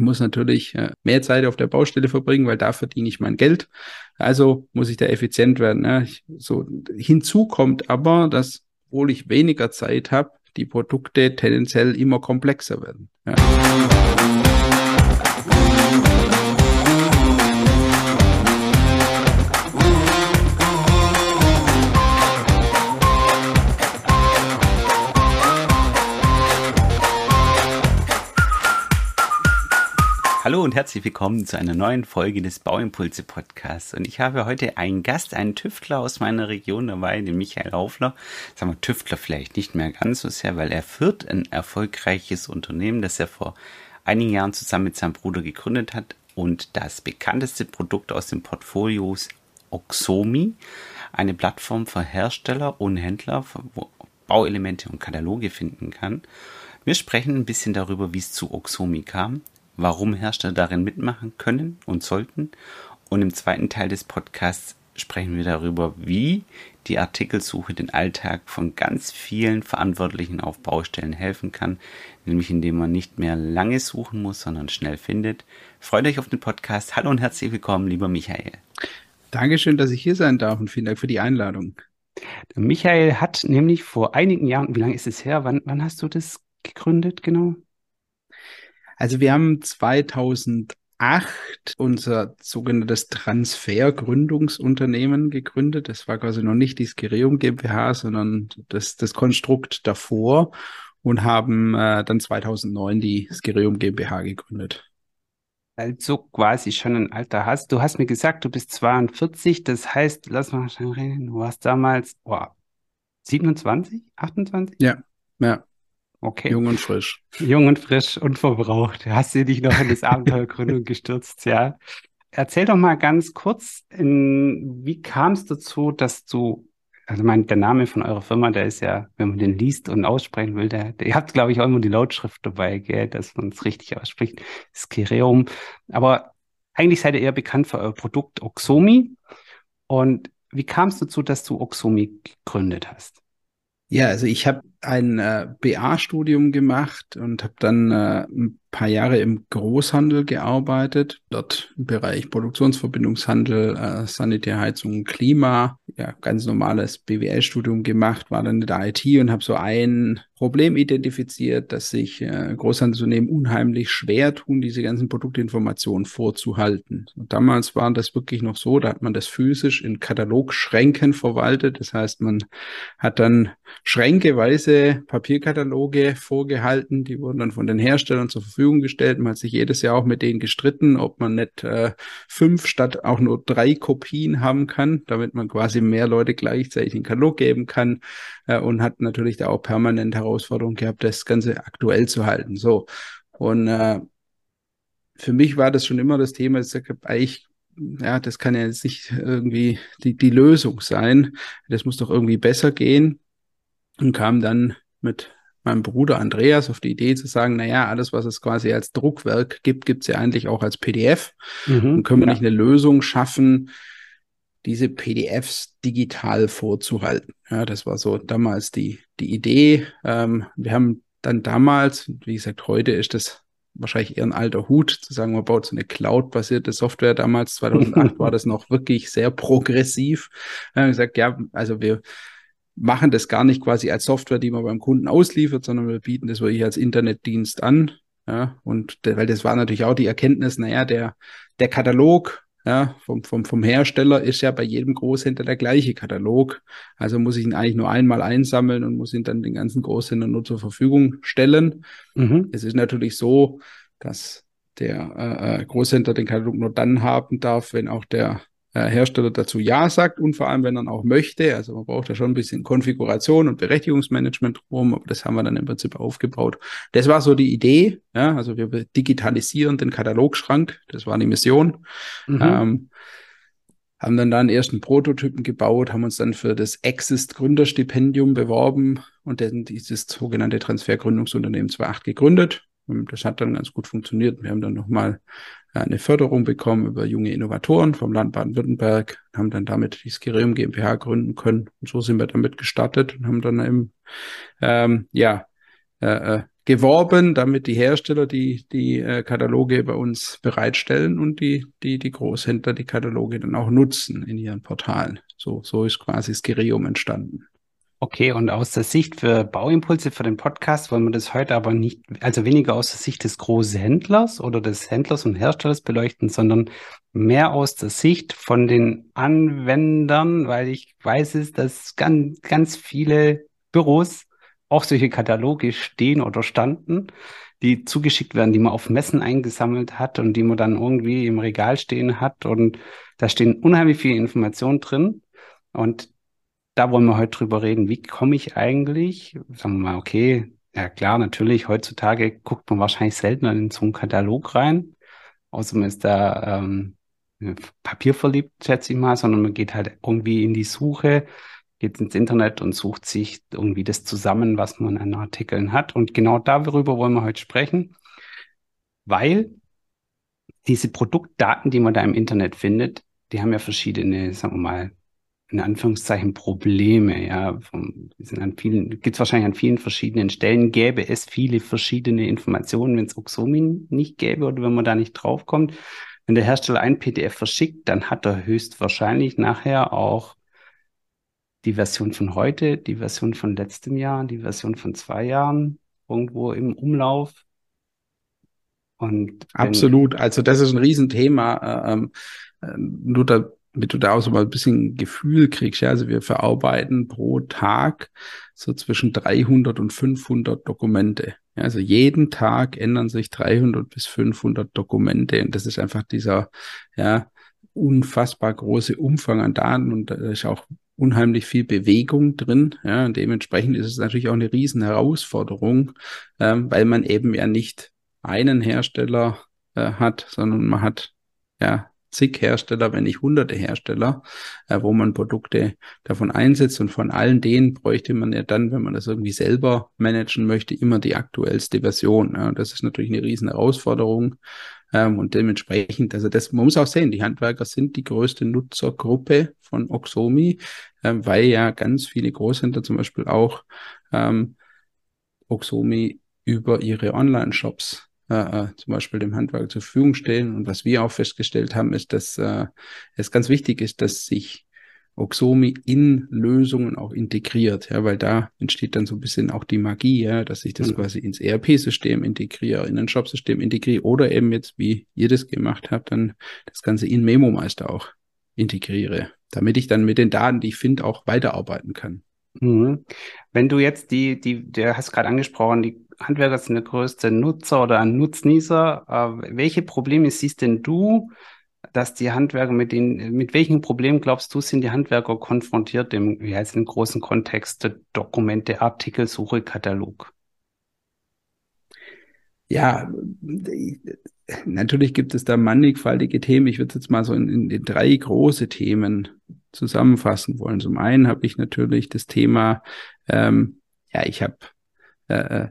muss natürlich mehr Zeit auf der Baustelle verbringen, weil da verdiene ich mein Geld. Also muss ich da effizient werden. Ne? Hinzu kommt aber, dass, obwohl ich weniger Zeit habe, die Produkte tendenziell immer komplexer werden. Ja. Hallo und herzlich willkommen zu einer neuen Folge des Bauimpulse Podcasts. Und ich habe heute einen Gast, einen Tüftler aus meiner Region dabei, den Michael Haufler. Sagen wir Tüftler vielleicht nicht mehr ganz so sehr, weil er führt ein erfolgreiches Unternehmen, das er vor einigen Jahren zusammen mit seinem Bruder gegründet hat. Und das bekannteste Produkt aus dem Portfolio ist Oxomi, eine Plattform für Hersteller und Händler, wo Bauelemente und Kataloge finden kann. Wir sprechen ein bisschen darüber, wie es zu Oxomi kam, warum Hersteller darin mitmachen können und sollten. Und im zweiten Teil des Podcasts sprechen wir darüber, wie die Artikelsuche den Alltag von ganz vielen Verantwortlichen auf Baustellen helfen kann, nämlich indem man nicht mehr lange suchen muss, sondern schnell findet. Freut euch auf den Podcast. Hallo und herzlich willkommen, lieber Michael. Dankeschön, dass ich hier sein darf und vielen Dank für die Einladung. Der Michael hat nämlich vor einigen Jahren, wie lange ist es her, wann hast du das gegründet genau? Also wir haben 2008 unser sogenanntes Transfer-Gründungsunternehmen gegründet. Das war quasi noch nicht die Scireum GmbH, sondern das Konstrukt davor, und haben dann 2009 die Scireum GmbH gegründet. Also quasi schon ein alter Hass. Du hast mir gesagt, du bist 42, das heißt, lass mal schnell reden, du warst damals 27, 28? Ja. Okay. Jung und frisch. Jung und frisch, unverbraucht. Hast du dich noch in das Abenteuer Gründung gestürzt, ja. Erzähl doch mal ganz kurz, wie kam es dazu, dass du, also der Name von eurer Firma, der ist ja, wenn man den liest und aussprechen will, ihr habt, glaube ich, auch immer die Lautschrift dabei, gell, dass man es richtig ausspricht, Scireum. Aber eigentlich seid ihr eher bekannt für euer Produkt Oxomi. Und wie kam es dazu, dass du Oxomi gegründet hast? Ja, also ich habe ein BA-Studium gemacht und habe dann ein paar Jahre im Großhandel gearbeitet, dort im Bereich Produktionsverbindungshandel, Sanitär, Heizung, Klima, ja, ganz normales BWL-Studium gemacht, war dann in der IT und habe so ein Problem identifiziert, dass sich Großhandelsunternehmen unheimlich schwer tun, diese ganzen Produktinformationen vorzuhalten. Und damals war das wirklich noch so, da hat man das physisch in Katalogschränken verwaltet, das heißt, man hat dann schränkeweise Papierkataloge vorgehalten, die wurden dann von den Herstellern zur Verfügung gestellt. Man hat sich jedes Jahr auch mit denen gestritten, ob man nicht 5 statt auch nur 3 Kopien haben kann, damit man quasi mehr Leute gleichzeitig den Katalog geben kann, und hat natürlich da auch permanent Herausforderungen gehabt, das Ganze aktuell zu halten. So. Und für mich war das schon immer das Thema, dass ich eigentlich, ja, das kann ja jetzt nicht irgendwie die Lösung sein. Das muss doch irgendwie besser gehen. Und kam dann mit meinem Bruder Andreas auf die Idee zu sagen, naja, alles, was es quasi als Druckwerk gibt, gibt es ja eigentlich auch als PDF. Und können wir nicht eine Lösung schaffen, diese PDFs digital vorzuhalten. Ja, das war so damals die Idee. Wir haben dann damals, wie gesagt, heute ist das wahrscheinlich eher ein alter Hut, zu sagen, man baut so eine Cloud-basierte Software. Damals, 2008, war das noch wirklich sehr progressiv. Wir haben gesagt, ja, also wir machen das gar nicht quasi als Software, die man beim Kunden ausliefert, sondern wir bieten das wirklich als Internetdienst an. Ja, und weil das war natürlich auch die Erkenntnis, naja, der Katalog, ja, vom Hersteller ist ja bei jedem Großhändler der gleiche Katalog. Also muss ich ihn eigentlich nur einmal einsammeln und muss ihn dann den ganzen Großhändlern nur zur Verfügung stellen. Es ist natürlich so, dass der Großhändler den Katalog nur dann haben darf, wenn auch der Hersteller dazu Ja sagt und vor allem, wenn er auch möchte. Also man braucht ja schon ein bisschen Konfiguration und Berechtigungsmanagement rum, aber das haben wir dann im Prinzip aufgebaut. Das war so die Idee, ja, also wir digitalisieren den Katalogschrank, das war die Mission. Haben dann da einen ersten Prototypen gebaut, haben uns dann für das Exist-Gründerstipendium beworben und dann dieses sogenannte Transfergründungsunternehmen 2008 gegründet. Und das hat dann ganz gut funktioniert. Wir haben dann nochmal eine Förderung bekommen über junge Innovatoren vom Land Baden-Württemberg, haben dann damit die Scireum GmbH gründen können. Und so sind wir damit gestartet und haben dann eben geworben, damit die Hersteller die Kataloge bei uns bereitstellen und die Großhändler die Kataloge dann auch nutzen in ihren Portalen. So ist quasi Scireum entstanden. Okay, und aus der Sicht für Bauimpulse, für den Podcast, wollen wir das heute aber nicht, also weniger aus der Sicht des Großhändlers oder des Händlers und Herstellers beleuchten, sondern mehr aus der Sicht von den Anwendern, weil ich weiß es, dass ganz, ganz viele Büros auch solche Kataloge stehen oder standen, die zugeschickt werden, die man auf Messen eingesammelt hat und die man dann irgendwie im Regal stehen hat, und da stehen unheimlich viele Informationen drin, und da wollen wir heute drüber reden. Wie komme ich eigentlich, sagen wir mal, okay, ja klar, natürlich, heutzutage guckt man wahrscheinlich seltener in so einen Katalog rein, außer man ist da Papier verliebt, schätze ich mal, sondern man geht halt irgendwie in die Suche, geht ins Internet und sucht sich irgendwie das zusammen, was man an Artikeln hat. Und genau darüber wollen wir heute sprechen, weil diese Produktdaten, die man da im Internet findet, die haben ja verschiedene, sagen wir mal, in Anführungszeichen Probleme, ja, gibt es wahrscheinlich an vielen verschiedenen Stellen, gäbe es viele verschiedene Informationen, wenn es Oxomi nicht gäbe oder wenn man da nicht draufkommt. Wenn der Hersteller ein PDF verschickt, dann hat er höchstwahrscheinlich nachher auch die Version von heute, die Version von letztem Jahr, die Version von 2 Jahren irgendwo im Umlauf. Und absolut, also das ist ein Riesenthema. Nur damit du da auch so mal ein bisschen Gefühl kriegst. Ja, also wir verarbeiten pro Tag so zwischen 300 und 500 Dokumente. Ja, also jeden Tag ändern sich 300 bis 500 Dokumente. Und das ist einfach dieser, ja, unfassbar große Umfang an Daten. Und da ist auch unheimlich viel Bewegung drin. Ja, und dementsprechend ist es natürlich auch eine riesen Herausforderung, weil man eben ja nicht einen Hersteller hat, sondern man hat, ja, zig Hersteller, wenn nicht hunderte Hersteller, wo man Produkte davon einsetzt, und von allen denen bräuchte man ja dann, wenn man das irgendwie selber managen möchte, immer die aktuellste Version. Ja. Das ist natürlich eine riesen Herausforderung, und dementsprechend, also das, man muss auch sehen, die Handwerker sind die größte Nutzergruppe von Oxomi, weil ja ganz viele Großhändler zum Beispiel auch Oxomi über ihre Online-Shops zum Beispiel dem Handwerker zur Verfügung stellen. Und was wir auch festgestellt haben, ist, dass es ganz wichtig ist, dass sich Oxomi in Lösungen auch integriert, ja, weil da entsteht dann so ein bisschen auch die Magie, ja, dass ich das quasi ins ERP-System integriere, in ein Shop-System integriere oder eben jetzt, wie ihr das gemacht habt, dann das Ganze in MemoMeister auch integriere, damit ich dann mit den Daten, die ich finde, auch weiterarbeiten kann. Wenn du jetzt du hast gerade angesprochen, die Handwerker sind der größte Nutzer oder ein Nutznießer. Welche Probleme siehst denn du, dass die Handwerker mit welchen Problemen glaubst du, sind die Handwerker konfrontiert im großen Kontext der Dokumente, Artikel, Suche, Katalog? Ja, natürlich gibt es da mannigfaltige Themen. Ich würde es jetzt mal so in 3 große Themen zusammenfassen wollen. Zum einen habe ich natürlich das Thema, ich habe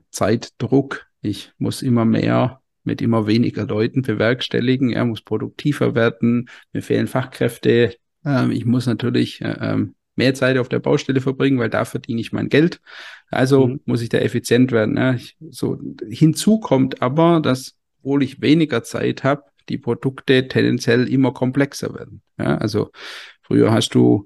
Zeitdruck. Ich muss immer mehr mit immer weniger Leuten bewerkstelligen. Er muss produktiver werden. Mir fehlen Fachkräfte. Ich muss natürlich mehr Zeit auf der Baustelle verbringen, weil da verdiene ich mein Geld. Also muss ich da effizient werden. Ja. Hinzu kommt aber, dass, obwohl ich weniger Zeit habe, die Produkte tendenziell immer komplexer werden. Ja, also früher hast du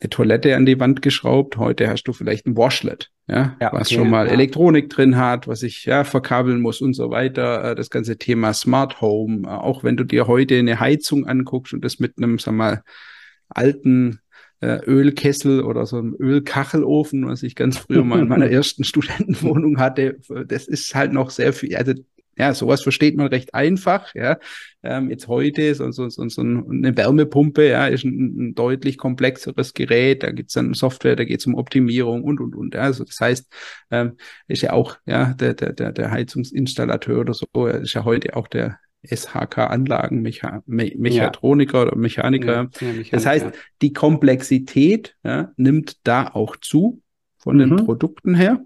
eine Toilette an die Wand geschraubt, heute hast du vielleicht ein Washlet, was schon mal Elektronik drin hat, was ich verkabeln muss und so weiter. Das ganze Thema Smart Home, auch wenn du dir heute eine Heizung anguckst und das mit einem, sag mal, alten Ölkessel oder so einem Ölkachelofen, was ich ganz früher mal in meiner ersten Studentenwohnung hatte, das ist halt noch sehr viel, also sowas versteht man recht einfach, ja. Jetzt heute, so eine Wärmepumpe, ja, ist ein deutlich komplexeres Gerät, da gibt's dann Software, da geht's um Optimierung und. Ja. Also das heißt, ist ja auch, der Heizungsinstallateur oder so, ist ja heute auch der SHK-Anlagenmechatroniker oder Mechaniker. Mechaniker. Das heißt, die Komplexität nimmt da auch zu von den Produkten her.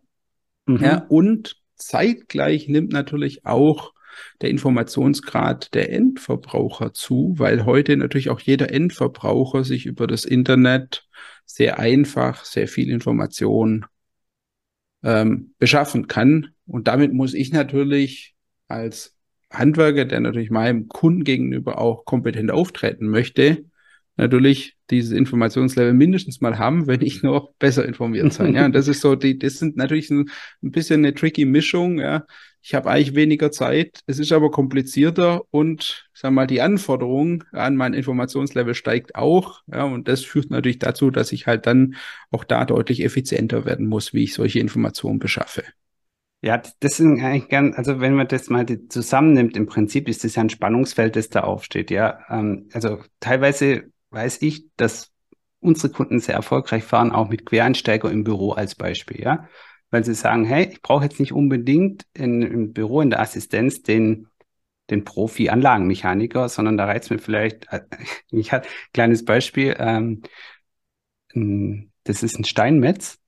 Ja, und zeitgleich nimmt natürlich auch der Informationsgrad der Endverbraucher zu, weil heute natürlich auch jeder Endverbraucher sich über das Internet sehr einfach, sehr viel Information beschaffen kann. Und damit muss ich natürlich als Handwerker, der natürlich meinem Kunden gegenüber auch kompetent auftreten möchte, natürlich dieses Informationslevel mindestens mal haben, wenn ich noch besser informiert sein. Ja, und das ist so, das sind natürlich ein bisschen eine tricky Mischung. Ja, ich habe eigentlich weniger Zeit, es ist aber komplizierter und, sagen wir mal, die Anforderung an mein Informationslevel steigt auch. Ja, und das führt natürlich dazu, dass ich halt dann auch da deutlich effizienter werden muss, wie ich solche Informationen beschaffe. Ja, das sind eigentlich ganz, also wenn man das mal zusammennimmt, im Prinzip ist das ja ein Spannungsfeld, das da aufsteht, ja. Also teilweise weiß ich, dass unsere Kunden sehr erfolgreich fahren, auch mit Quereinsteiger im Büro als Beispiel, ja. Weil sie sagen, hey, ich brauche jetzt nicht unbedingt im Büro, in der Assistenz den Profi-Anlagenmechaniker, sondern da reizt mir vielleicht, ich hatte ein kleines Beispiel, das ist ein Steinmetz.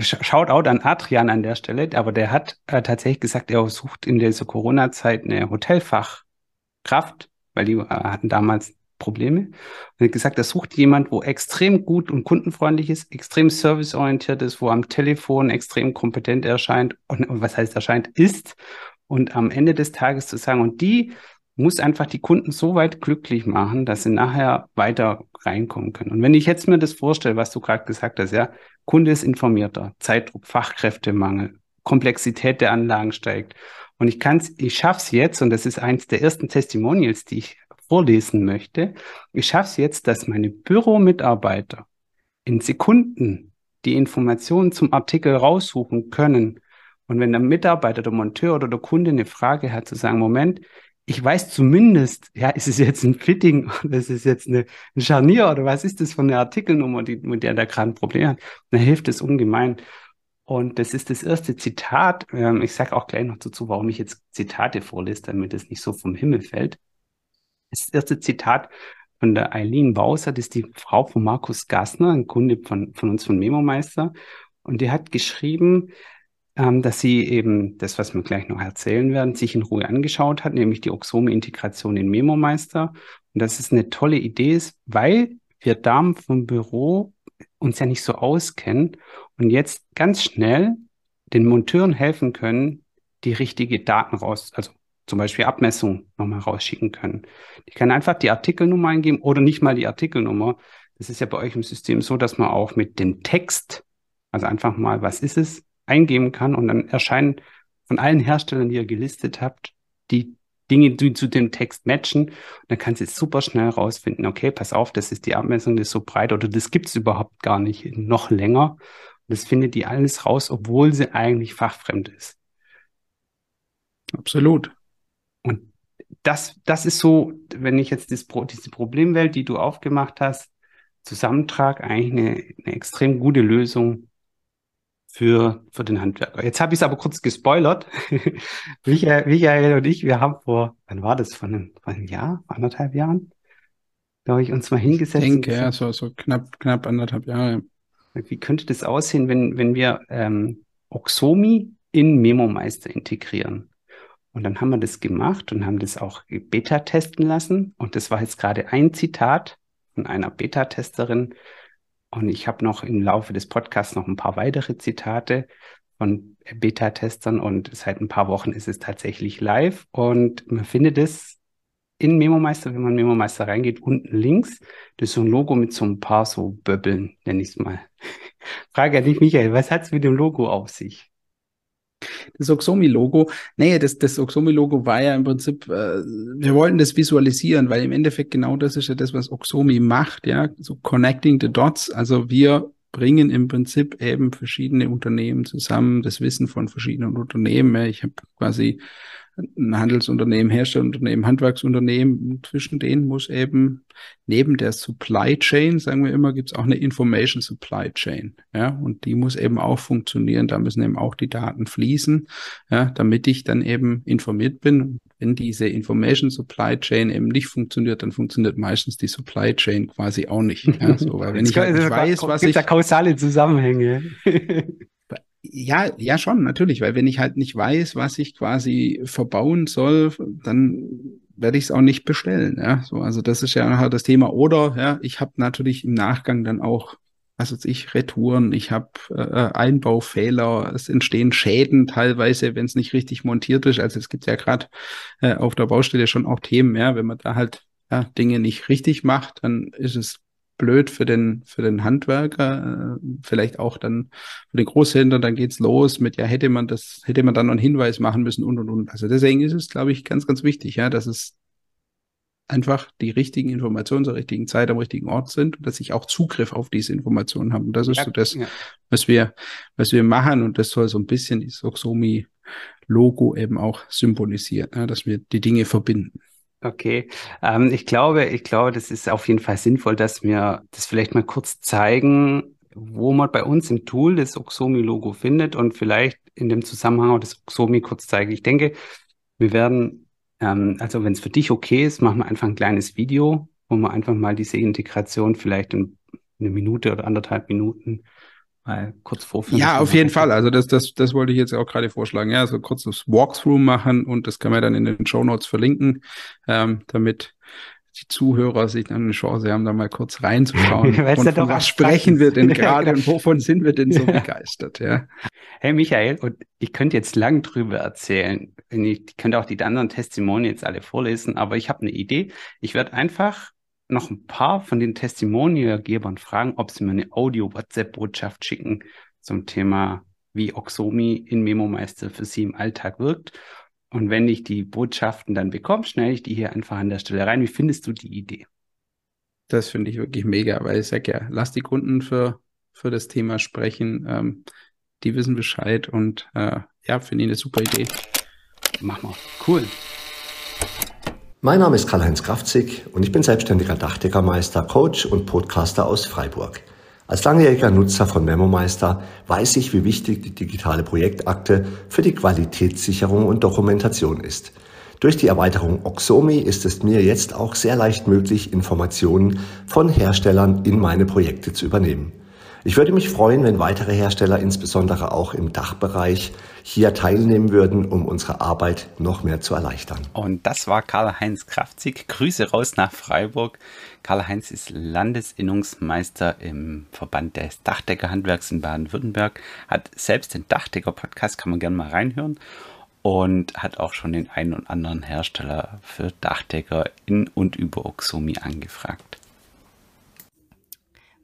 Shoutout an Adrian an der Stelle, aber der hat tatsächlich gesagt, er sucht in dieser Corona-Zeit eine Hotelfachkraft, weil die hatten damals Probleme. Und er hat gesagt, er sucht jemand, wo extrem gut und kundenfreundlich ist, extrem serviceorientiert ist, wo am Telefon extrem kompetent erscheint und was heißt erscheint, ist und am Ende des Tages zu sagen, und die muss einfach die Kunden so weit glücklich machen, dass sie nachher weiter reinkommen können. Und wenn ich jetzt mir das vorstelle, was du gerade gesagt hast, ja, Kunde ist informierter, Zeitdruck, Fachkräftemangel, Komplexität der Anlagen steigt. Und ich schaffe es jetzt, und das ist eins der ersten Testimonials, die ich vorlesen möchte, ich schaffe es jetzt, dass meine Büromitarbeiter in Sekunden die Informationen zum Artikel raussuchen können. Und wenn der Mitarbeiter, der Monteur oder der Kunde eine Frage hat, zu sagen, Moment, ich weiß zumindest, ja, ist es jetzt ein Fitting oder ist es jetzt ein Scharnier oder was ist das von der Artikelnummer, mit der da gerade ein Problem hat, dann hilft es ungemein. Und das ist das erste Zitat. Ich sage auch gleich noch dazu, warum ich jetzt Zitate vorlese, damit es nicht so vom Himmel fällt. Das erste Zitat von der Eileen Bausert, das ist die Frau von Markus Gassner, ein Kunde von uns von MemoMeister. Und die hat geschrieben, dass sie eben das, was wir gleich noch erzählen werden, sich in Ruhe angeschaut hat, nämlich die Oxomi-Integration in MemoMeister. Und dass es eine tolle Idee ist, weil wir Damen vom Büro uns ja nicht so auskennen und jetzt ganz schnell den Monteuren helfen können, die richtige Daten also zum Beispiel Abmessungen nochmal rausschicken können. Die kann einfach die Artikelnummer eingeben oder nicht mal die Artikelnummer. Das ist ja bei euch im System so, dass man auch mit dem Text, also einfach mal, was ist es, eingeben kann und dann erscheinen von allen Herstellern, die ihr gelistet habt, die Dinge, die zu dem Text matchen. Und dann kannst du jetzt super schnell rausfinden, okay, pass auf, das ist die Abmessung, das ist so breit oder das gibt es überhaupt gar nicht, noch länger. Und das findet die alles raus, obwohl sie eigentlich fachfremd ist. Absolut. Und das ist so, wenn ich jetzt diese Problemwelt, die du aufgemacht hast, zusammentrage, eigentlich eine extrem gute Lösung für den Handwerker. Jetzt habe ich es aber kurz gespoilert. Michael und ich, wir haben vor 1,5 Jahren, glaube ich, uns mal hingesetzt. Ich denke, ja, so knapp 1,5 Jahre. Wie könnte das aussehen, wenn wir Oxomi in MemoMeister integrieren? Und dann haben wir das gemacht und haben das auch Beta testen lassen. Und das war jetzt gerade ein Zitat von einer Beta-Testerin. Und ich habe noch im Laufe des Podcasts noch ein paar weitere Zitate von Beta-Testern und seit ein paar Wochen ist es tatsächlich live und man findet es in MemoMeister, wenn man in MemoMeister reingeht, unten links. Das ist so ein Logo mit so ein paar so Böbbeln, nenne ich es mal. Frage an dich, Michael, was hat es mit dem Logo auf sich? Das Oxomi-Logo, das Oxomi-Logo war ja im Prinzip, wir wollten das visualisieren, weil im Endeffekt genau das ist ja das, was Oxomi macht, ja, so connecting the dots, also wir bringen im Prinzip eben verschiedene Unternehmen zusammen, das Wissen von verschiedenen Unternehmen, ja. Ich habe quasi ein Handelsunternehmen, Herstellerunternehmen, Handwerksunternehmen, zwischen denen muss eben neben der Supply Chain, sagen wir immer, gibt es auch eine Information Supply Chain, ja, und die muss eben auch funktionieren, da müssen eben auch die Daten fließen, ja, damit ich dann eben informiert bin. Wenn diese Information Supply Chain eben nicht funktioniert, dann funktioniert meistens die Supply Chain quasi auch nicht, ja, so, weil wenn ich halt nicht weiß, was ich... Gibt da kausale Zusammenhänge? Ja, schon, natürlich, weil wenn ich halt nicht weiß, was ich quasi verbauen soll, dann werde ich es auch nicht bestellen, ja, so, also das ist ja nachher das Thema, oder, ja, ich habe natürlich im Nachgang dann auch also ich Retouren, ich habe Einbaufehler, es entstehen Schäden teilweise, wenn es nicht richtig montiert ist. Also es gibt ja gerade auf der Baustelle schon auch Themen, ja, wenn man da halt Dinge nicht richtig macht, dann ist es blöd für den Handwerker, vielleicht auch dann für den Großhändler, dann geht's los mit, ja, hätte man dann noch einen Hinweis machen müssen und. Also deswegen ist es, glaube ich, ganz, ganz wichtig, ja, dass es einfach die richtigen Informationen zur richtigen Zeit am richtigen Ort sind und dass ich auch Zugriff auf diese Informationen habe. Und das ist so das, was wir machen, und das soll so ein bisschen das Oxomi-Logo eben auch symbolisieren, ja, dass wir die Dinge verbinden. Okay, ich glaube, das ist auf jeden Fall sinnvoll, dass wir das vielleicht mal kurz zeigen, wo man bei uns im Tool das Oxomi-Logo findet und vielleicht in dem Zusammenhang auch das Oxomi kurz zeigen. Ich denke, wir werden, also wenn es für dich okay ist, machen wir einfach ein kleines Video, wo wir einfach mal diese Integration vielleicht in eine Minute oder 1,5 Minuten mal kurz vorführen. Ja, auf jeden Fall. Also das wollte ich jetzt auch gerade vorschlagen. Ja, so kurz das Walkthrough machen, und das können wir dann in den Shownotes verlinken, damit die Zuhörer sich dann eine Chance haben, da mal kurz reinzuschauen. Und von was sprechen wir denn gerade und wovon sind wir denn so begeistert? Ja. Hey Michael, und ich könnte jetzt lang drüber erzählen. Ich könnte auch die anderen Testimonien jetzt alle vorlesen, aber ich habe eine Idee. Ich werde einfach noch ein paar von den Testimonialgebern fragen, ob sie mir eine Audio-WhatsApp-Botschaft schicken zum Thema, wie Oxomi in MemoMeister für sie im Alltag wirkt. Und wenn ich die Botschaften dann bekomme, schneide ich die hier einfach an der Stelle rein. Wie findest du die Idee? Das finde ich wirklich mega, weil ich sage ja, lass die Kunden für das Thema sprechen. Die wissen Bescheid, und finde ich eine super Idee. Machen wir. Cool. Mein Name ist Karl-Heinz Kraftzig und ich bin selbstständiger Dachdeckermeister, Coach und Podcaster aus Freiburg. Als langjähriger Nutzer von MemoMeister weiß ich, wie wichtig die digitale Projektakte für die Qualitätssicherung und Dokumentation ist. Durch die Erweiterung Oxomi ist es mir jetzt auch sehr leicht möglich, Informationen von Herstellern in meine Projekte zu übernehmen. Ich würde mich freuen, wenn weitere Hersteller, insbesondere auch im Dachbereich, hier teilnehmen würden, um unsere Arbeit noch mehr zu erleichtern. Und das war Karl-Heinz Kraftzig. Grüße raus nach Freiburg. Karl-Heinz ist Landesinnungsmeister im Verband des Dachdeckerhandwerks in Baden-Württemberg, hat selbst den Dachdecker-Podcast, kann man gerne mal reinhören, und hat auch schon den einen oder anderen Hersteller für Dachdecker in und über Oxomi angefragt.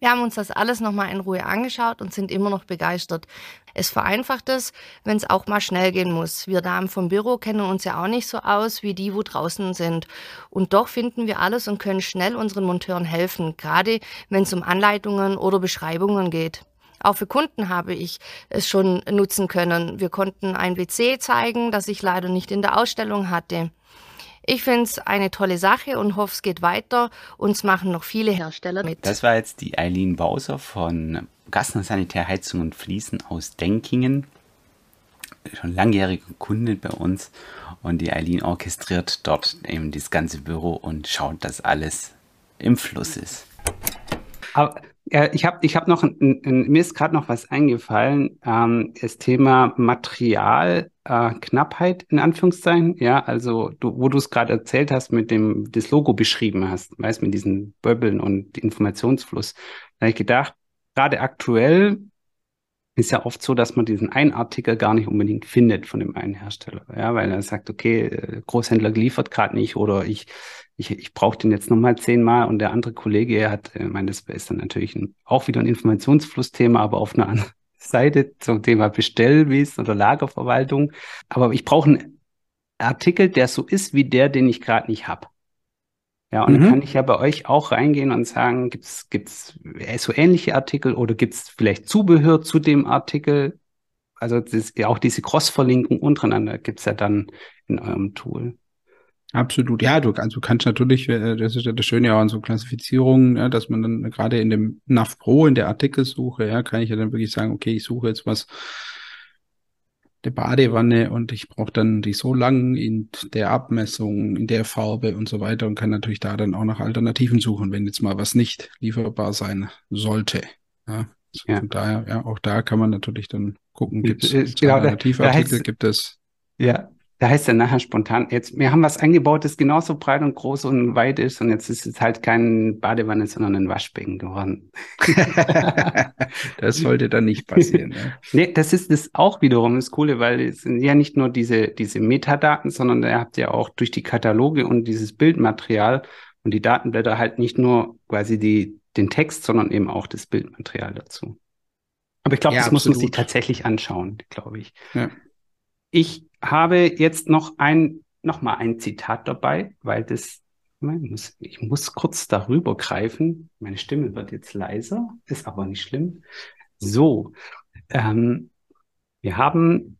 Wir haben uns das alles nochmal in Ruhe angeschaut und sind immer noch begeistert. Es vereinfacht es, wenn es auch mal schnell gehen muss. Wir Damen vom Büro kennen uns ja auch nicht so aus wie die, wo draußen sind. Und doch finden wir alles und können schnell unseren Monteuren helfen, gerade wenn es um Anleitungen oder Beschreibungen geht. Auch für Kunden habe ich es schon nutzen können. Wir konnten ein WC zeigen, das ich leider nicht in der Ausstellung hatte. Ich finde es eine tolle Sache und hoffe, es geht weiter. Uns machen noch viele Hersteller mit. Das war jetzt die Eileen Bausert von Gassner Sanitärheizung und Fliesen aus Denkingen. Schon langjährige Kundin bei uns. Und die Eileen orchestriert dort eben das ganze Büro und schaut, dass alles im Fluss ist. Aber ich hab noch, mir ist gerade noch was eingefallen, das Thema Materialknappheit in Anführungszeichen, ja, also wo du es gerade erzählt hast, mit dem das Logo beschrieben hast, weißt, mit diesen Böbbeln und dem Informationsfluss, da habe ich gedacht, gerade aktuell ist ja oft so, dass man diesen einen Artikel gar nicht unbedingt findet von dem einen Hersteller, ja, weil er sagt, okay, Großhändler liefert gerade nicht, oder ich brauche den jetzt nochmal 10-mal, und der andere Kollege, das ist dann natürlich auch wieder ein Informationsflussthema, aber auf einer anderen Seite zum Thema Bestellwesen oder Lagerverwaltung. Aber ich brauche einen Artikel, der so ist wie der, den ich gerade nicht habe. Ja, und dann kann ich ja bei euch auch reingehen und sagen, gibt's so ähnliche Artikel, oder gibt's vielleicht Zubehör zu dem Artikel? Also auch diese Cross-Verlinkung untereinander gibt's ja dann in eurem Tool. Absolut, ja, du kannst natürlich, das ist ja das Schöne auch an so Klassifizierungen, ja, dass man dann gerade in dem NAV Pro, in der Artikelsuche, ja, kann ich ja dann wirklich sagen, okay, ich suche jetzt was, eine Badewanne, und ich brauche dann die so lang in der Abmessung, in der Farbe und so weiter, und kann natürlich da dann auch nach Alternativen suchen, wenn jetzt mal was nicht lieferbar sein sollte, ja. So, ja. Von daher, ja, auch da kann man natürlich dann gucken, gibt es Alternativartikel, gibt es... Ja. Da heißt er nachher spontan, jetzt, wir haben was eingebaut, das genauso breit und groß und weit ist und jetzt ist es halt kein Badewanne, sondern ein Waschbecken geworden. Das sollte dann nicht passieren. Ne? Nee, das ist das auch wiederum das Coole, weil es sind ja nicht nur diese Metadaten, sondern ihr habt ja auch durch die Kataloge und dieses Bildmaterial und die Datenblätter halt nicht nur quasi den Text, sondern eben auch das Bildmaterial dazu. Aber ich glaube, ja, das absolut. Muss man sich tatsächlich anschauen, glaube ich. Ja. Ich habe jetzt noch mal ein Zitat dabei, weil das, ich muss kurz darüber greifen. Meine Stimme wird jetzt leiser, ist aber nicht schlimm. So, ich habe den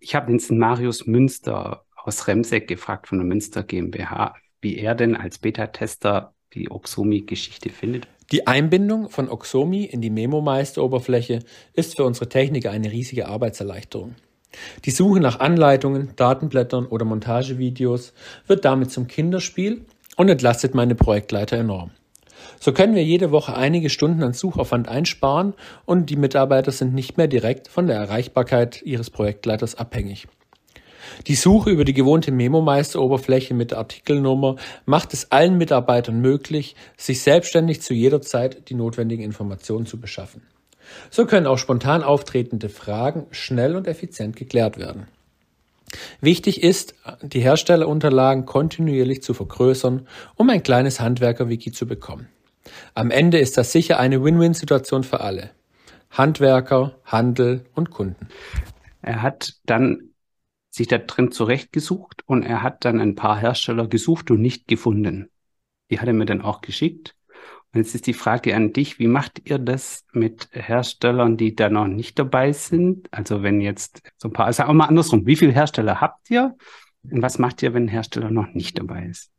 Marius Münster aus Remsek gefragt von der Münster GmbH, wie er denn als Beta-Tester die Oxomi-Geschichte findet. Die Einbindung von Oxomi in die MemoMeister-Oberfläche ist für unsere Techniker eine riesige Arbeitserleichterung. Die Suche nach Anleitungen, Datenblättern oder Montagevideos wird damit zum Kinderspiel und entlastet meine Projektleiter enorm. So können wir jede Woche einige Stunden an Suchaufwand einsparen und die Mitarbeiter sind nicht mehr direkt von der Erreichbarkeit ihres Projektleiters abhängig. Die Suche über die gewohnte MemoMeister-Oberfläche mit der Artikelnummer macht es allen Mitarbeitern möglich, sich selbstständig zu jeder Zeit die notwendigen Informationen zu beschaffen. So können auch spontan auftretende Fragen schnell und effizient geklärt werden. Wichtig ist, die Herstellerunterlagen kontinuierlich zu vergrößern, um ein kleines Handwerker-Wiki zu bekommen. Am Ende ist das sicher eine Win-Win-Situation für alle. Handwerker, Handel und Kunden. Er hat dann sich da drin zurechtgesucht und er hat dann ein paar Hersteller gesucht und nicht gefunden. Die hat er mir dann auch geschickt. Und jetzt ist die Frage an dich, wie macht ihr das mit Herstellern, die da noch nicht dabei sind? Also wenn jetzt so ein paar, also auch mal andersrum, wie viele Hersteller habt ihr? Und was macht ihr, wenn ein Hersteller noch nicht dabei ist?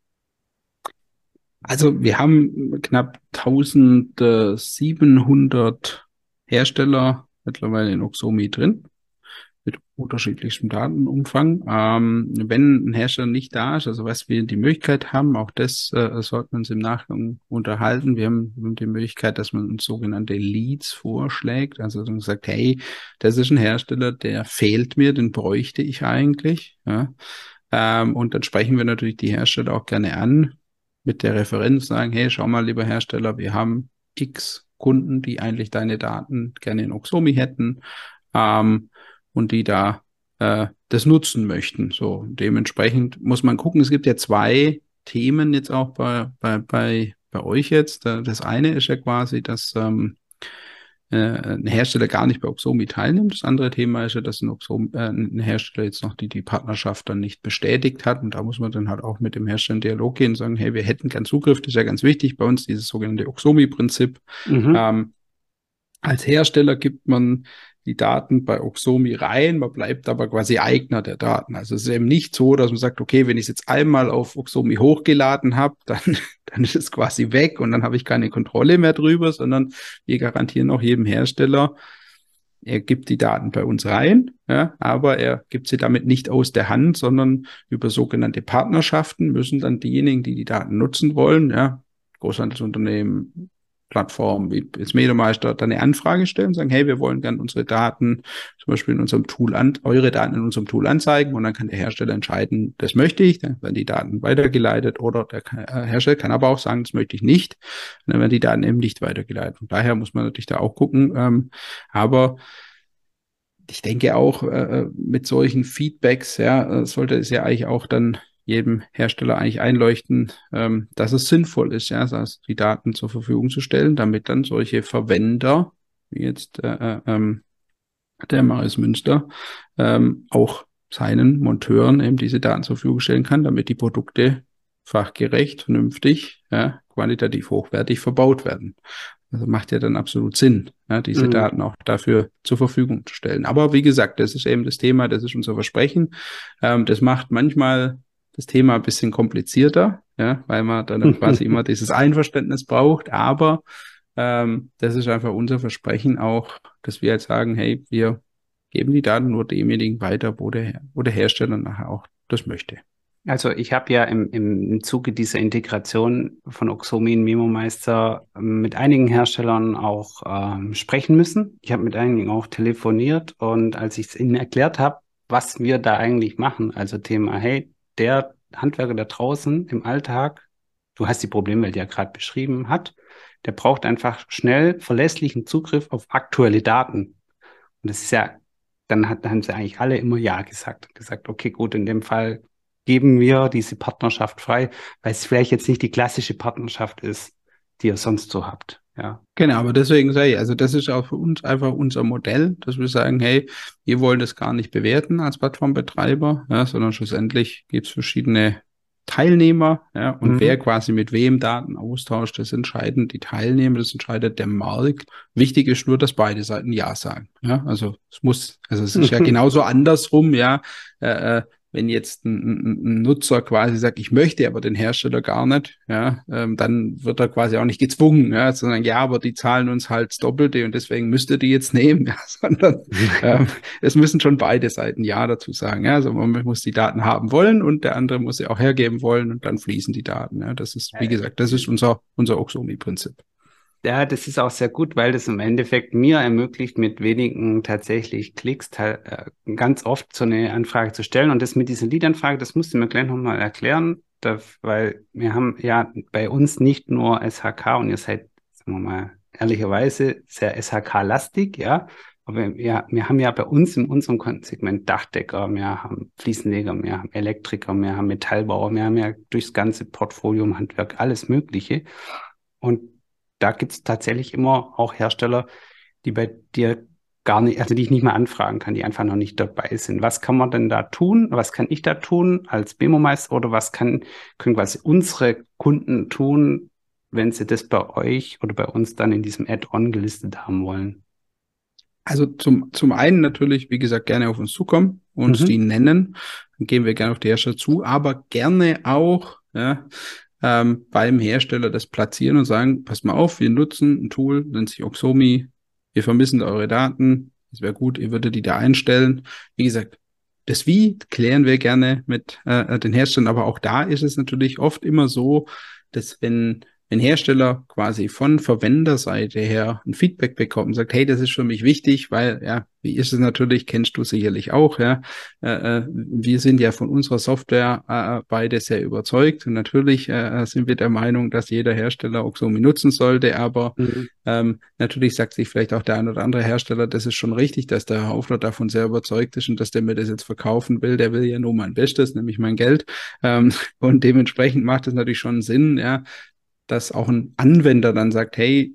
Also wir haben knapp 1700 Hersteller mittlerweile in Oxomi drin, mit unterschiedlichem Datenumfang. Wenn ein Hersteller nicht da ist, also was wir die Möglichkeit haben, auch das sollten wir uns im Nachgang unterhalten. Wir haben die Möglichkeit, dass man uns sogenannte Leads vorschlägt, also dann sagt, hey, das ist ein Hersteller, der fehlt mir, den bräuchte ich eigentlich. Ja? Und dann sprechen wir natürlich die Hersteller auch gerne an mit der Referenz, sagen, hey, schau mal, lieber Hersteller, wir haben x Kunden, die eigentlich deine Daten gerne in Oxomi hätten. Und die da das nutzen möchten. So, dementsprechend muss man gucken, es gibt ja zwei Themen jetzt auch bei euch jetzt. Das eine ist ja quasi, dass ein Hersteller gar nicht bei Oxomi teilnimmt. Das andere Thema ist ja, dass ein Hersteller jetzt noch die Partnerschaft dann nicht bestätigt hat. Und da muss man dann halt auch mit dem Hersteller in Dialog gehen und sagen, hey, wir hätten gern Zugriff, das ist ja ganz wichtig bei uns, dieses sogenannte Oxomi-Prinzip. Mhm. Als Hersteller gibt man die Daten bei Oxomi rein, man bleibt aber quasi Eigner der Daten. Also es ist eben nicht so, dass man sagt, okay, wenn ich es jetzt einmal auf Oxomi hochgeladen habe, dann ist es quasi weg und dann habe ich keine Kontrolle mehr drüber, sondern wir garantieren auch jedem Hersteller, er gibt die Daten bei uns rein, ja, aber er gibt sie damit nicht aus der Hand, sondern über sogenannte Partnerschaften müssen dann diejenigen, die die Daten nutzen wollen, ja, Großhandelsunternehmen, Plattformen wie jetzt MemoMeister, dann eine Anfrage stellen, sagen, hey, wir wollen gerne unsere Daten zum Beispiel in unserem Tool eure Daten in unserem Tool anzeigen und dann kann der Hersteller entscheiden, das möchte ich, dann werden die Daten weitergeleitet oder der Hersteller kann aber auch sagen, das möchte ich nicht, und dann werden die Daten eben nicht weitergeleitet. Von daher muss man natürlich da auch gucken, aber ich denke auch mit solchen Feedbacks, ja, sollte es ja eigentlich auch dann jedem Hersteller eigentlich einleuchten, dass es sinnvoll ist, ja, also die Daten zur Verfügung zu stellen, damit dann solche Verwender, wie jetzt der Marius Münster, auch seinen Monteuren eben diese Daten zur Verfügung stellen kann, damit die Produkte fachgerecht, vernünftig, ja, qualitativ hochwertig verbaut werden. Also macht ja dann absolut Sinn, ja, diese Daten auch dafür zur Verfügung zu stellen. Aber wie gesagt, das ist eben das Thema, das ist unser Versprechen. Das macht manchmal das Thema ein bisschen komplizierter, ja, weil man dann quasi immer dieses Einverständnis braucht, aber das ist einfach unser Versprechen auch, dass wir halt sagen, hey, wir geben die Daten nur demjenigen weiter, wo der Hersteller nachher auch das möchte. Also ich habe ja im Zuge dieser Integration von Oxomi in MemoMeister mit einigen Herstellern auch sprechen müssen. Ich habe mit einigen auch telefoniert und als ich es ihnen erklärt habe, was wir da eigentlich machen. Also Thema, hey, der Handwerker da draußen im Alltag, du hast die Problemwelt ja gerade beschrieben, der braucht einfach schnell verlässlichen Zugriff auf aktuelle Daten. Und das ist ja, dann haben sie eigentlich alle immer Ja gesagt. Gesagt, okay, gut, in dem Fall geben wir diese Partnerschaft frei, weil es vielleicht jetzt nicht die klassische Partnerschaft ist, die ihr sonst so habt. Ja. Genau, aber deswegen sage ich, also das ist auch für uns einfach unser Modell, dass wir sagen, hey, wir wollen das gar nicht bewerten als Plattformbetreiber, ja, sondern schlussendlich gibt es verschiedene Teilnehmer, ja, und wer quasi mit wem Daten austauscht, das entscheiden die Teilnehmer, das entscheidet der Markt. Wichtig ist nur, dass beide Seiten Ja sagen. Ja, also es muss, also es ist ja genauso andersrum, ja, wenn jetzt ein Nutzer quasi sagt, ich möchte aber den Hersteller gar nicht, ja, dann wird er quasi auch nicht gezwungen, ja, sondern ja, aber die zahlen uns halt das Doppelte und deswegen müsst ihr die jetzt nehmen, ja, sondern es müssen schon beide Seiten Ja dazu sagen, ja, also man muss die Daten haben wollen und der andere muss sie auch hergeben wollen und dann fließen die Daten, ja, das ist, wie gesagt, das ist unser Oxomi-Prinzip. Ja, das ist auch sehr gut, weil das im Endeffekt mir ermöglicht, mit wenigen tatsächlich Klicks ganz oft so eine Anfrage zu stellen. Und das mit diesen Lead-Anfragen, das musst du mir gleich nochmal erklären, weil wir haben ja bei uns nicht nur SHK und ihr seid, sagen wir mal, ehrlicherweise sehr SHK-lastig, ja. Aber wir haben ja bei uns in unserem Segment Dachdecker, wir haben Fliesenleger, wir haben Elektriker, wir haben Metallbauer, wir haben ja durchs ganze Portfolio im Handwerk alles Mögliche. Und da gibt es tatsächlich immer auch Hersteller, die bei dir gar nicht, also die ich nicht mehr anfragen kann, die einfach noch nicht dabei sind. Was kann man denn da tun? Was kann ich da tun als MemoMeister oder was können quasi unsere Kunden tun, wenn sie das bei euch oder bei uns dann in diesem Add-on gelistet haben wollen? Also zum einen natürlich, wie gesagt, gerne auf uns zukommen, uns die nennen, dann gehen wir gerne auf die Hersteller zu, aber gerne auch, ja, beim Hersteller das platzieren und sagen, passt mal auf, wir nutzen ein Tool, nennt sich Oxomi, wir vermissen eure Daten, es wäre gut, ihr würdet die da einstellen. Wie gesagt, das Wie klären wir gerne mit den Herstellern, aber auch da ist es natürlich oft immer so, dass wenn Hersteller quasi von Verwenderseite her ein Feedback bekommen und sagt, hey, das ist für mich wichtig, weil, ja, wie ist es natürlich, kennst du sicherlich auch, ja, wir sind ja von unserer Software beide sehr überzeugt und natürlich sind wir der Meinung, dass jeder Hersteller Oxomi nutzen sollte, aber natürlich sagt sich vielleicht auch der ein oder andere Hersteller, das ist schon richtig, dass der Herr Haufler davon sehr überzeugt ist und dass der mir das jetzt verkaufen will, der will ja nur mein Bestes, nämlich mein Geld, und dementsprechend macht es natürlich schon Sinn, ja, dass auch ein Anwender dann sagt, hey,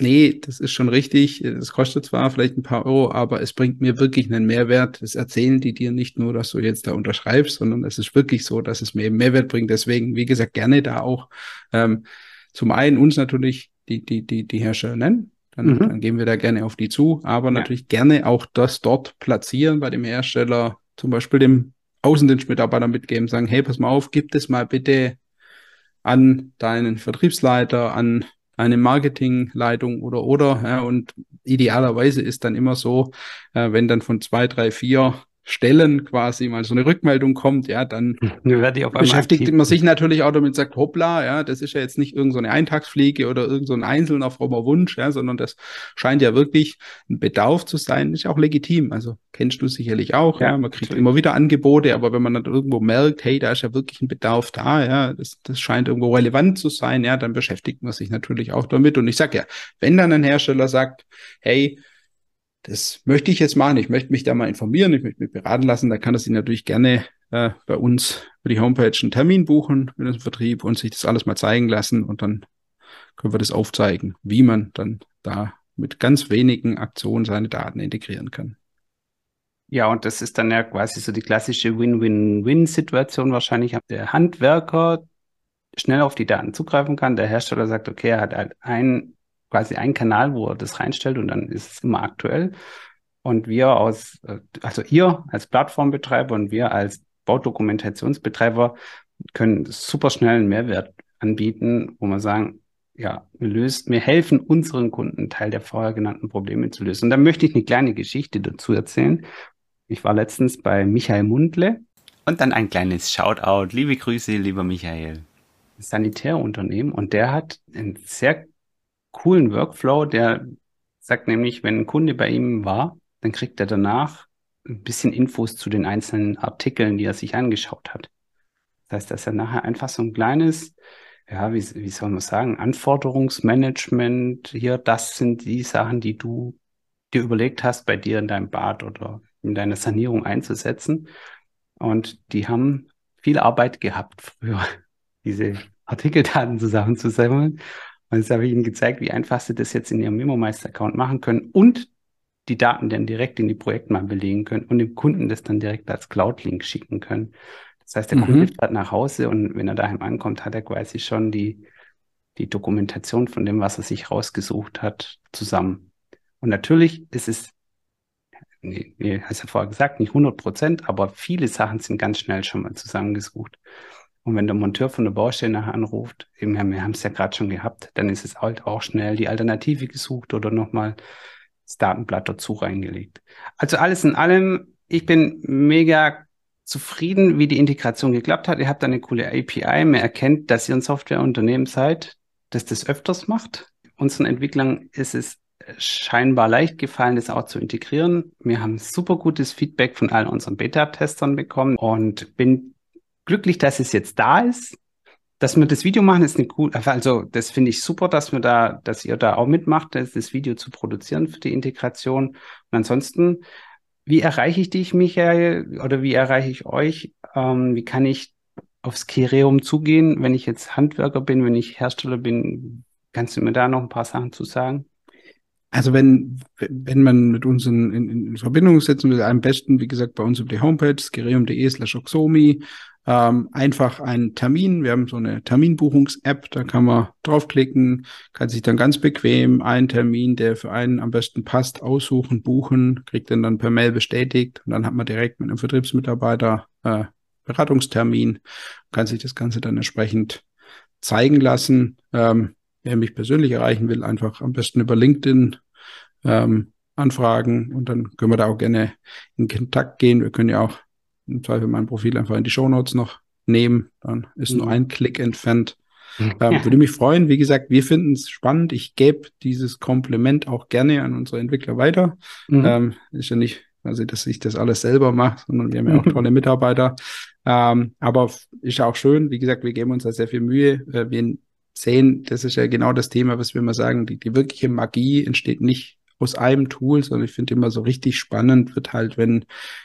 nee, das ist schon richtig, das kostet zwar vielleicht ein paar Euro, aber es bringt mir wirklich einen Mehrwert. Das erzählen die dir nicht nur, dass du jetzt da unterschreibst, sondern es ist wirklich so, dass es mir Mehrwert bringt. Deswegen, wie gesagt, gerne da auch zum einen uns natürlich die Hersteller nennen, dann gehen wir da gerne auf die zu, aber natürlich gerne auch das dort platzieren bei dem Hersteller, zum Beispiel dem Außendienstmitarbeiter mitgeben, sagen, hey, pass mal auf, gib das mal bitte an deinen Vertriebsleiter, an eine Marketingleitung oder, ja, und idealerweise ist dann immer so, wenn dann von 2, 3, 4 Stellen quasi mal so eine Rückmeldung kommt, ja, dann beschäftigt man sich natürlich auch damit, sagt, hoppla, ja, das ist ja jetzt nicht irgend so eine Eintagsfliege oder irgend so ein einzelner frommer Wunsch, ja, sondern das scheint ja wirklich ein Bedarf zu sein, ist ja auch legitim, also kennst du sicherlich auch, ja, man kriegt immer wieder Angebote, aber wenn man dann irgendwo merkt, hey, da ist ja wirklich ein Bedarf da, ja, das scheint irgendwo relevant zu sein, ja, dann beschäftigt man sich natürlich auch damit und ich sag ja, wenn dann ein Hersteller sagt, hey, das möchte ich jetzt machen, ich möchte mich da mal informieren, ich möchte mich beraten lassen, da kann das sich natürlich gerne bei uns über die Homepage einen Termin buchen mit unserem Vertrieb und sich das alles mal zeigen lassen und dann können wir das aufzeigen, wie man dann da mit ganz wenigen Aktionen seine Daten integrieren kann. Ja, und das ist dann ja quasi so die klassische Win-Win-Win-Situation wahrscheinlich. Der Handwerker schnell auf die Daten zugreifen kann, der Hersteller sagt, okay, er hat halt quasi einen Kanal, wo er das reinstellt und dann ist es immer aktuell. Und ihr als Plattformbetreiber und wir als Baudokumentationsbetreiber können super schnell einen Mehrwert anbieten, wo wir sagen, ja, wir helfen unseren Kunden, einen Teil der vorher genannten Probleme zu lösen. Und da möchte ich eine kleine Geschichte dazu erzählen. Ich war letztens bei Michael Mundle. Und dann ein kleines Shoutout. Liebe Grüße, lieber Michael. Sanitärunternehmen. Und der hat ein sehr coolen Workflow, der sagt nämlich, wenn ein Kunde bei ihm war, dann kriegt er danach ein bisschen Infos zu den einzelnen Artikeln, die er sich angeschaut hat. Das heißt, dass er nachher einfach so ein kleines, ja, wie soll man sagen, Anforderungsmanagement, hier, das sind die Sachen, die du dir überlegt hast, bei dir in deinem Bad oder in deiner Sanierung einzusetzen. Und die haben viel Arbeit gehabt früher, diese Artikeldaten zusammenzusammeln. Und jetzt habe ich ihnen gezeigt, wie einfach sie das jetzt in ihrem MemoMeister-Account machen können und die Daten dann direkt in die Projektmappe legen können und dem Kunden das dann direkt als Cloud-Link schicken können. Das heißt, der Kunde fährt nach Hause und wenn er daheim ankommt, hat er quasi schon die Dokumentation von dem, was er sich rausgesucht hat, zusammen. Und natürlich ist es, hast ja vorher gesagt, nicht 100%, aber viele Sachen sind ganz schnell schon mal zusammengesucht. Und wenn der Monteur von der Baustelle nachher anruft, eben, wir haben es ja gerade schon gehabt, dann ist es halt auch schnell die Alternative gesucht oder nochmal das Datenblatt dazu reingelegt. Also alles in allem, ich bin mega zufrieden, wie die Integration geklappt hat. Ihr habt eine coole API, man erkennt, dass ihr ein Softwareunternehmen seid, dass das öfters macht. Unseren Entwicklern ist es scheinbar leicht gefallen, das auch zu integrieren. Wir haben super gutes Feedback von all unseren Beta-Testern bekommen und bin glücklich, dass es jetzt da ist, dass wir das Video machen, ist eine coole, also das finde ich super, dass ihr da auch mitmacht, das Video zu produzieren für die Integration. Und ansonsten, wie erreiche ich dich, Michael, oder wie erreiche ich euch? Wie kann ich auf Scireum zugehen, wenn ich jetzt Handwerker bin, wenn ich Hersteller bin? Kannst du mir da noch ein paar Sachen zu sagen? Also wenn man mit uns in Verbindung setzen will, am besten, wie gesagt, bei uns über die Homepage, scireum.de/Oxomi, einfach einen Termin. Wir haben so eine Terminbuchungs-App, da kann man draufklicken, kann sich dann ganz bequem einen Termin, der für einen am besten passt, aussuchen, buchen, kriegt den dann per Mail bestätigt und dann hat man direkt mit einem Vertriebsmitarbeiter Beratungstermin, kann sich das Ganze dann entsprechend zeigen lassen. Wer mich persönlich erreichen will, einfach am besten über LinkedIn anfragen und dann können wir da auch gerne in Kontakt gehen. Wir können ja auch im Zweifel mein Profil einfach in die Shownotes noch nehmen. Dann ist nur ein Klick entfernt. Würde mich freuen. Wie gesagt, wir finden es spannend. Ich gebe dieses Kompliment auch gerne an unsere Entwickler weiter. Ist ja nicht, also dass ich das alles selber mache, sondern wir haben ja auch tolle Mitarbeiter. Aber ist ja auch schön. Wie gesagt, wir geben uns da sehr viel Mühe. Wir sehen, das ist ja genau das Thema, was wir immer sagen, die wirkliche Magie entsteht nicht aus einem Tool, sondern ich finde immer so richtig spannend wird halt, wenn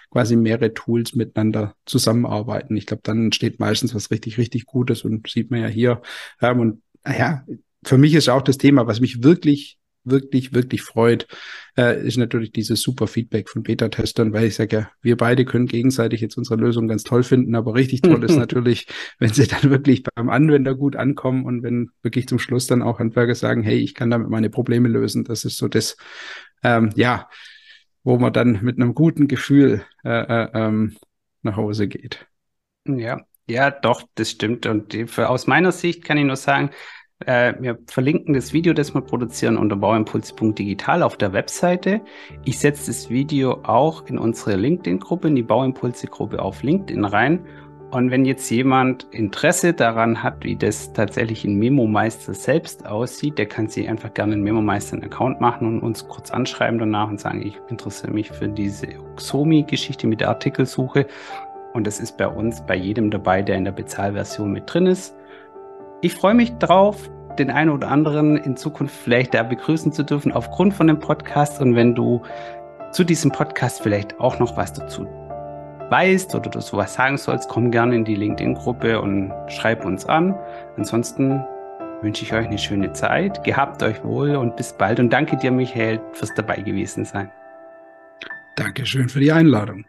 quasi mehrere Tools miteinander zusammenarbeiten. Ich glaube, dann entsteht meistens was richtig, richtig Gutes und sieht man ja hier. Und ja, für mich ist auch das Thema, was mich wirklich, wirklich, wirklich freut, ist natürlich dieses super Feedback von Beta-Testern, weil ich sage ja, wir beide können gegenseitig jetzt unsere Lösung ganz toll finden, aber richtig toll ist natürlich, wenn sie dann wirklich beim Anwender gut ankommen und wenn wirklich zum Schluss dann auch Handwerker sagen, hey, ich kann damit meine Probleme lösen. Das ist so das, ja, wo man dann mit einem guten Gefühl nach Hause geht. Ja, doch, das stimmt. Und aus meiner Sicht kann ich nur sagen, wir verlinken das Video, das wir produzieren, unter bauimpulse.digital auf der Webseite. Ich setze das Video auch in unsere LinkedIn-Gruppe, in die Bauimpulse-Gruppe auf LinkedIn rein. Und wenn jetzt jemand Interesse daran hat, wie das tatsächlich in MemoMeister selbst aussieht, der kann sich einfach gerne in MemoMeister einen Account machen und uns kurz anschreiben danach und sagen, ich interessiere mich für diese Oxomi-Geschichte mit der Artikelsuche. Und das ist bei uns bei jedem dabei, der in der Bezahlversion mit drin ist. Ich freue mich drauf, den einen oder anderen in Zukunft vielleicht da begrüßen zu dürfen aufgrund von dem Podcast. Und wenn du zu diesem Podcast vielleicht auch noch was dazu weißt oder du sowas sagen sollst, komm gerne in die LinkedIn-Gruppe und schreib uns an. Ansonsten wünsche ich euch eine schöne Zeit. Gehabt euch wohl und bis bald. Und danke dir, Michael, fürs dabei gewesen sein. Dankeschön für die Einladung.